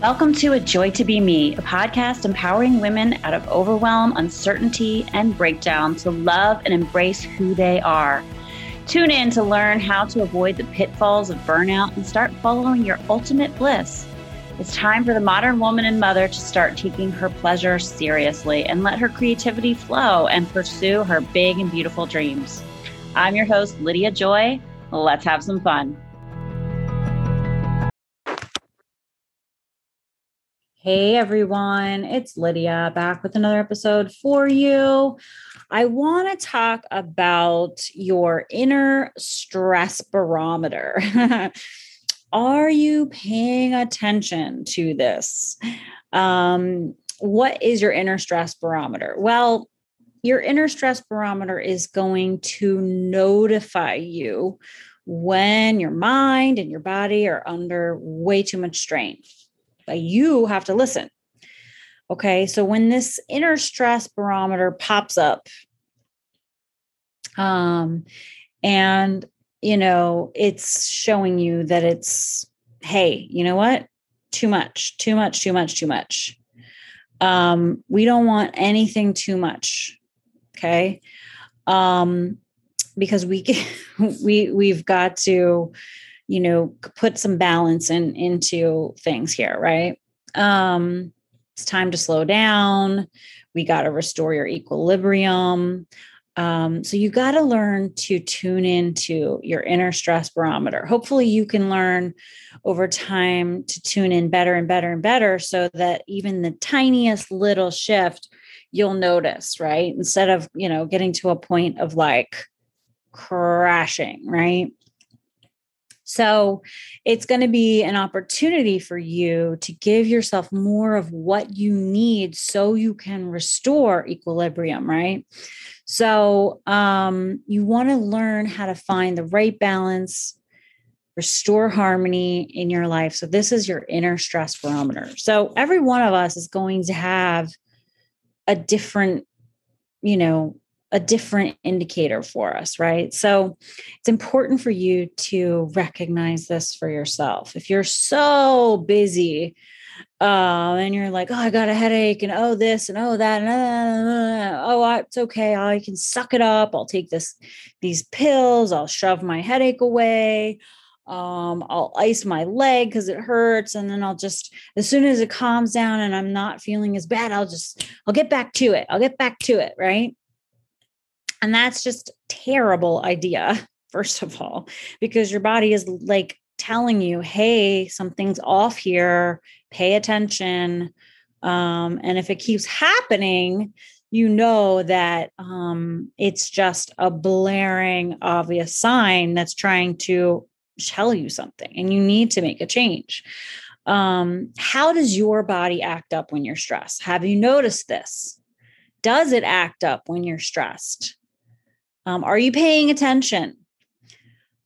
Welcome to A Joy to Be Me, a podcast empowering women out of overwhelm, uncertainty, and breakdown to love and embrace who they are. Tune in to learn how to avoid the pitfalls of burnout and start following your ultimate bliss. It's time for the modern woman and mother to start taking her pleasure seriously and let her creativity flow and pursue her big and beautiful dreams. I'm your host, Lydia Joy. Let's have some fun. Hey everyone, it's Lydia back with another episode for you. I want to talk about your inner stress barometer. Are you paying attention to this? What is your inner stress barometer? Well, your inner stress barometer is going to notify you when your mind and your body are under way too much strain. You have to listen. Okay. So when this inner stress barometer pops up, and you know, it's showing you that it's, hey, you know what? Too much. We don't want anything too much. Okay. Because we've got to, you know, put some balance into things here, right? It's time to slow down. We got to restore your equilibrium. So you got to learn to tune into your inner stress barometer. Hopefully you can learn over time to tune in better and better and better so that even the tiniest little shift you'll notice, right? Instead of, you know, getting to a point of like crashing, right? So it's going to be an opportunity for you to give yourself more of what you need so you can restore equilibrium, right? So you want to learn how to find the right balance, restore harmony in your life. So this is your inner stress barometer. So every one of us is going to have a different, you know, a different indicator for us, right? So it's important for you to recognize this for yourself. If you're so busy and you're like, oh, I got a headache and oh, this and oh, that, and it's okay. I can suck it up. I'll take these pills. I'll shove my headache away. I'll ice my leg because it hurts. And then I'll just, as soon as it calms down and I'm not feeling as bad, I'll get back to it. Right? And that's just a terrible idea, first of all, because your body is like telling you, hey, something's off here, pay attention. And if it keeps happening, you know that it's just a blaring, obvious sign that's trying to tell you something and you need to make a change. How does your body act up when you're stressed? Have you noticed this? Does it act up when you're stressed? Are you paying attention?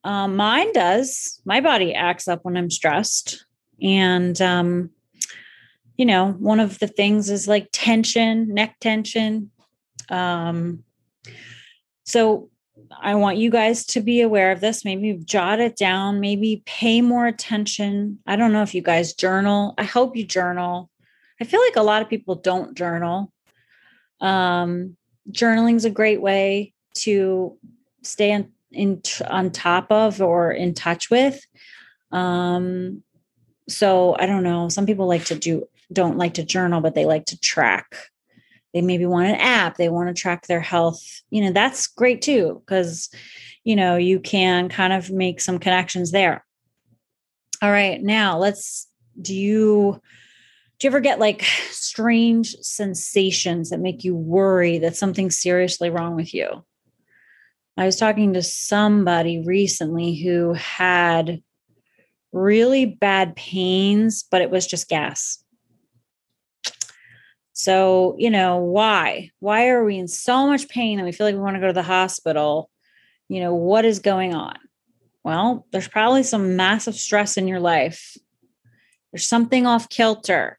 Mine does. My body acts up when I'm stressed. And, you know, one of the things is like tension, neck tension. So I want you guys to be aware of this. Maybe jot it down, maybe pay more attention. I don't know if you guys journal. I hope you journal. I feel like a lot of people don't journal. Journaling is a great way to stay on top of or in touch with. So I don't know. Some people don't like to journal, but they like to track. They maybe want an app. They want to track their health. You know, that's great too, because, you know, you can kind of make some connections there. All right. Now do you ever get like strange sensations that make you worry that something's seriously wrong with you? I was talking to somebody recently who had really bad pains, but it was just gas. So, you know, why are we in so much pain and we feel like we want to go to the hospital? You know, what is going on? Well, there's probably some massive stress in your life. There's something off kilter.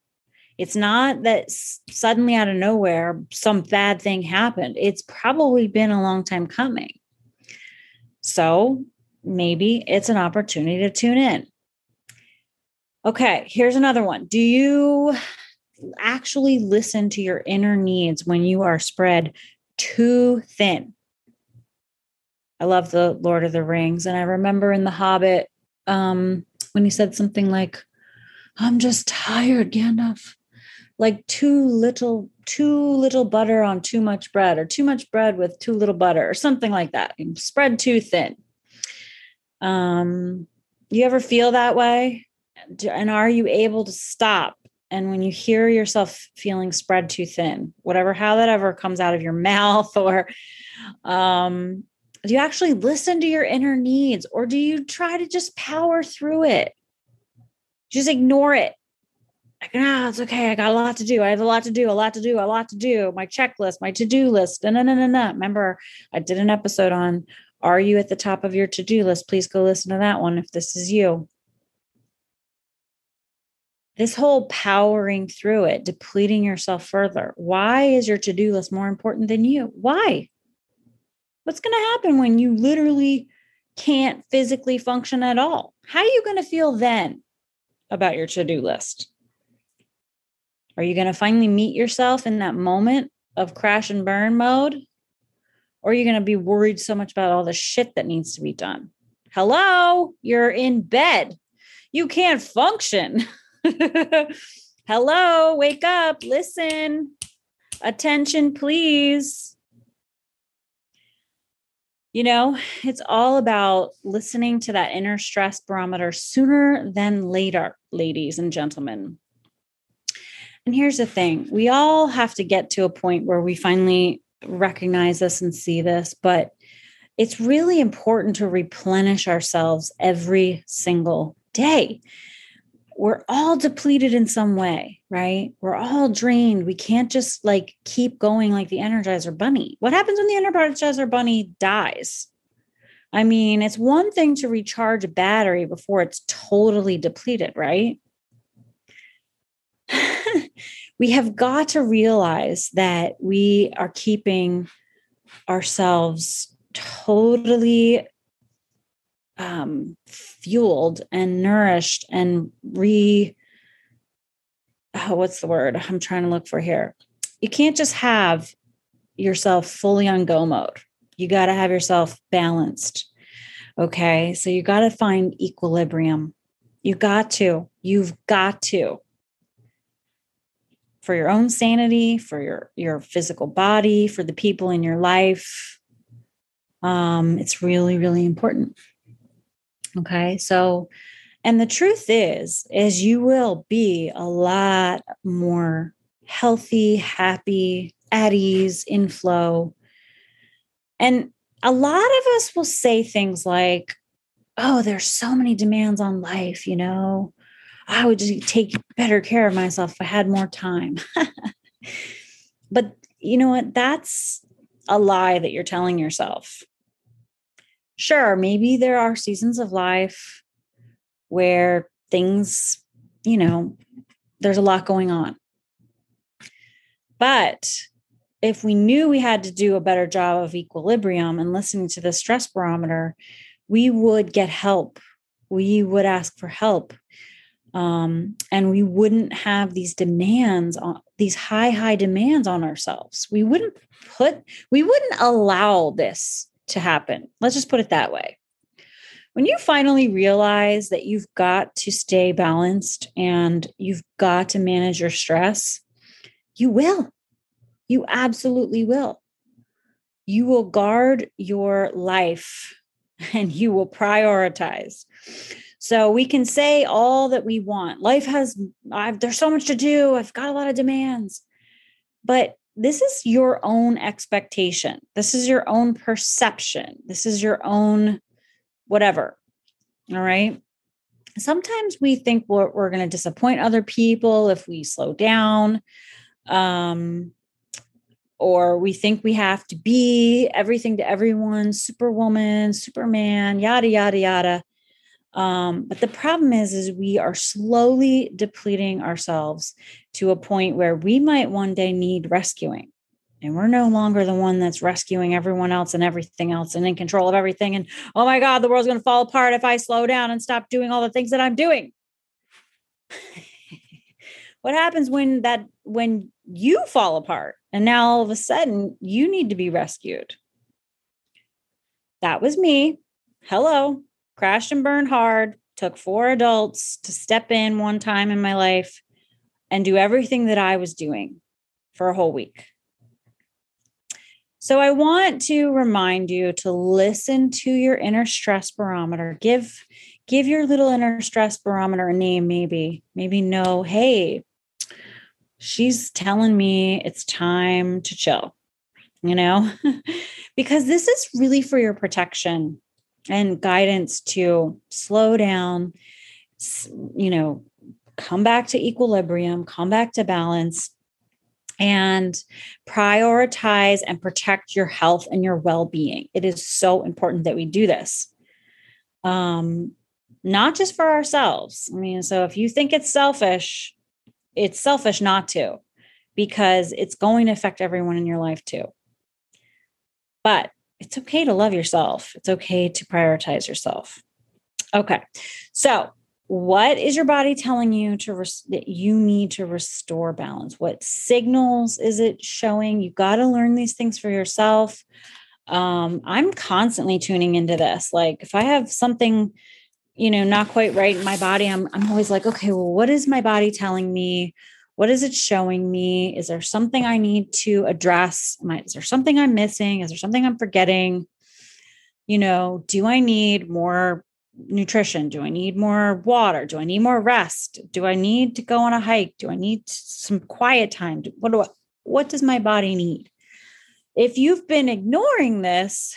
It's not that suddenly out of nowhere, some bad thing happened. It's probably been a long time coming. So maybe it's an opportunity to tune in. Okay, here's another one. Do you actually listen to your inner needs when you are spread too thin? I love the Lord of the Rings. And I remember in The Hobbit, when he said something like, I'm just tired, Gandalf. Like too little butter on too much bread, or too much bread with too little butter, or something like that. And spread too thin. You ever feel that way? And are you able to stop? And when you hear yourself feeling spread too thin, whatever, how that ever comes out of your mouth, or do you actually listen to your inner needs, or do you try to just power through it? Just ignore it. Like, ah, it's okay. I got a lot to do. I have a lot to do. My checklist, my to-do list. No. Remember, I did an episode on, are you at the top of your to-do list? Please go listen to that one if this is you. This whole powering through it, depleting yourself further. Why is your to-do list more important than you? Why? What's going to happen when you literally can't physically function at all? How are you going to feel then about your to-do list? Are you going to finally meet yourself in that moment of crash and burn mode? Or are you going to be worried so much about all the shit that needs to be done? Hello, you're in bed. You can't function. Hello, wake up, listen, attention, please. You know, it's all about listening to that inner stress barometer sooner than later, ladies and gentlemen. And here's the thing. We all have to get to a point where we finally recognize this and see this, but it's really important to replenish ourselves every single day. We're all depleted in some way, right? We're all drained. We can't just like keep going like the Energizer Bunny. What happens when the Energizer Bunny dies? I mean, it's one thing to recharge a battery before it's totally depleted, right? We have got to realize that we are keeping ourselves totally fueled and nourished and what's the word I'm trying to look for here? You can't just have yourself fully on go mode. You got to have yourself balanced. Okay. So you got to find equilibrium. You've got to, for your own sanity, for your physical body, for the people in your life. It's really, really important. Okay. So, and the truth is you will be a lot more healthy, happy, at ease, in flow. And a lot of us will say things like, oh, there's so many demands on life. You know, I would just take better care of myself if I had more time. But you know what? That's a lie that you're telling yourself. Sure, maybe there are seasons of life where things, you know, there's a lot going on. But if we knew we had to do a better job of equilibrium and listening to the stress barometer, we would get help. We would ask for help. And we wouldn't have these demands on these high demands on ourselves. We wouldn't allow this to happen. Let's just put it that way. When you finally realize that you've got to stay balanced and you've got to manage your stress, you will. You absolutely will. You will guard your life and you will prioritize. So we can say all that we want. Life has, there's so much to do. I've got a lot of demands. But this is your own expectation. This is your own perception. This is your own whatever. All right. Sometimes we think we're going to disappoint other people if we slow down. Or we think we have to be everything to everyone, superwoman, superman, yada, yada, yada. But the problem is we are slowly depleting ourselves to a point where we might one day need rescuing, and we're no longer the one that's rescuing everyone else and everything else and in control of everything. And oh my God, the world's going to fall apart if I slow down and stop doing all the things that I'm doing. What happens when you fall apart and now all of a sudden you need to be rescued? That was me. Hello. Crashed and burned hard. Took 4 adults to step in one time in my life and do everything that I was doing for a whole week. So I want to remind you to listen to your inner stress barometer. Give your little inner stress barometer a name, maybe know, hey, she's telling me it's time to chill, because this is really for your protection and guidance to slow down, come back to equilibrium, come back to balance, and prioritize and protect your health and your well-being. It is so important that we do this. Not just for ourselves. So if you think it's selfish not to, because it's going to affect everyone in your life too. But it's okay to love yourself. It's okay to prioritize yourself. Okay. So what is your body telling you that you need to restore balance? What signals is it showing? You got to learn these things for yourself. I'm constantly tuning into this. Like if I have something, not quite right in my body, I'm always like, okay, well, what is my body telling me? What is it showing me? Is there something I need to address? Is there something I'm missing? Is there something I'm forgetting? Do I need more nutrition? Do I need more water? Do I need more rest? Do I need to go on a hike? Do I need some quiet time? What does my body need? If you've been ignoring this,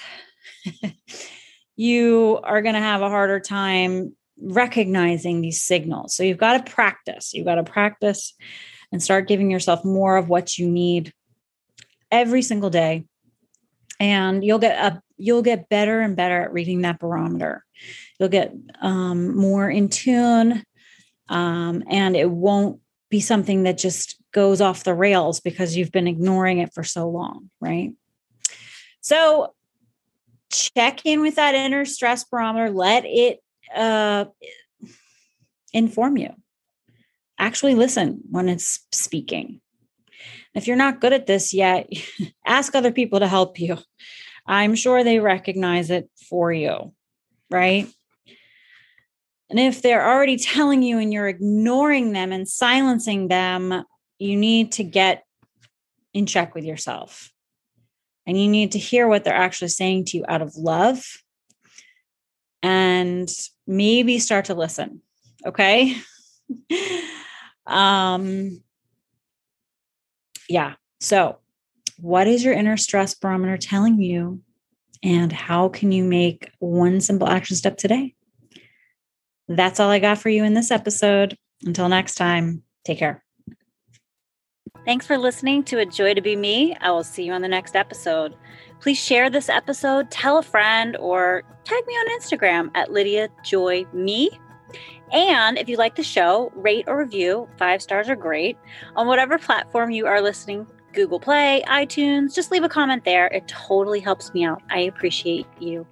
you are going to have a harder time recognizing these signals. So you've got to practice. You've got to practice and start giving yourself more of what you need every single day. And you'll get better and better at reading that barometer. You'll get more in tune, and it won't be something that just goes off the rails because you've been ignoring it for so long, right? So check in with that inner stress barometer. Let it inform you. Actually listen when it's speaking. If you're not good at this yet, ask other people to help you. I'm sure they recognize it for you, right? And if they're already telling you and you're ignoring them and silencing them, you need to get in check with yourself. And you need to hear what they're actually saying to you out of love and maybe start to listen. Okay. Yeah. So what is your inner stress barometer telling you, and how can you make one simple action step today? That's all I got for you in this episode. Until next time, take care. Thanks for listening to A Joy to Be Me. I will see you on the next episode. Please share this episode, tell a friend, or tag me on Instagram at Lydia Joy Me. And if you like the show, rate or review, 5 stars are great, on whatever platform you are listening, Google Play, iTunes, just leave a comment there. It totally helps me out. I appreciate you.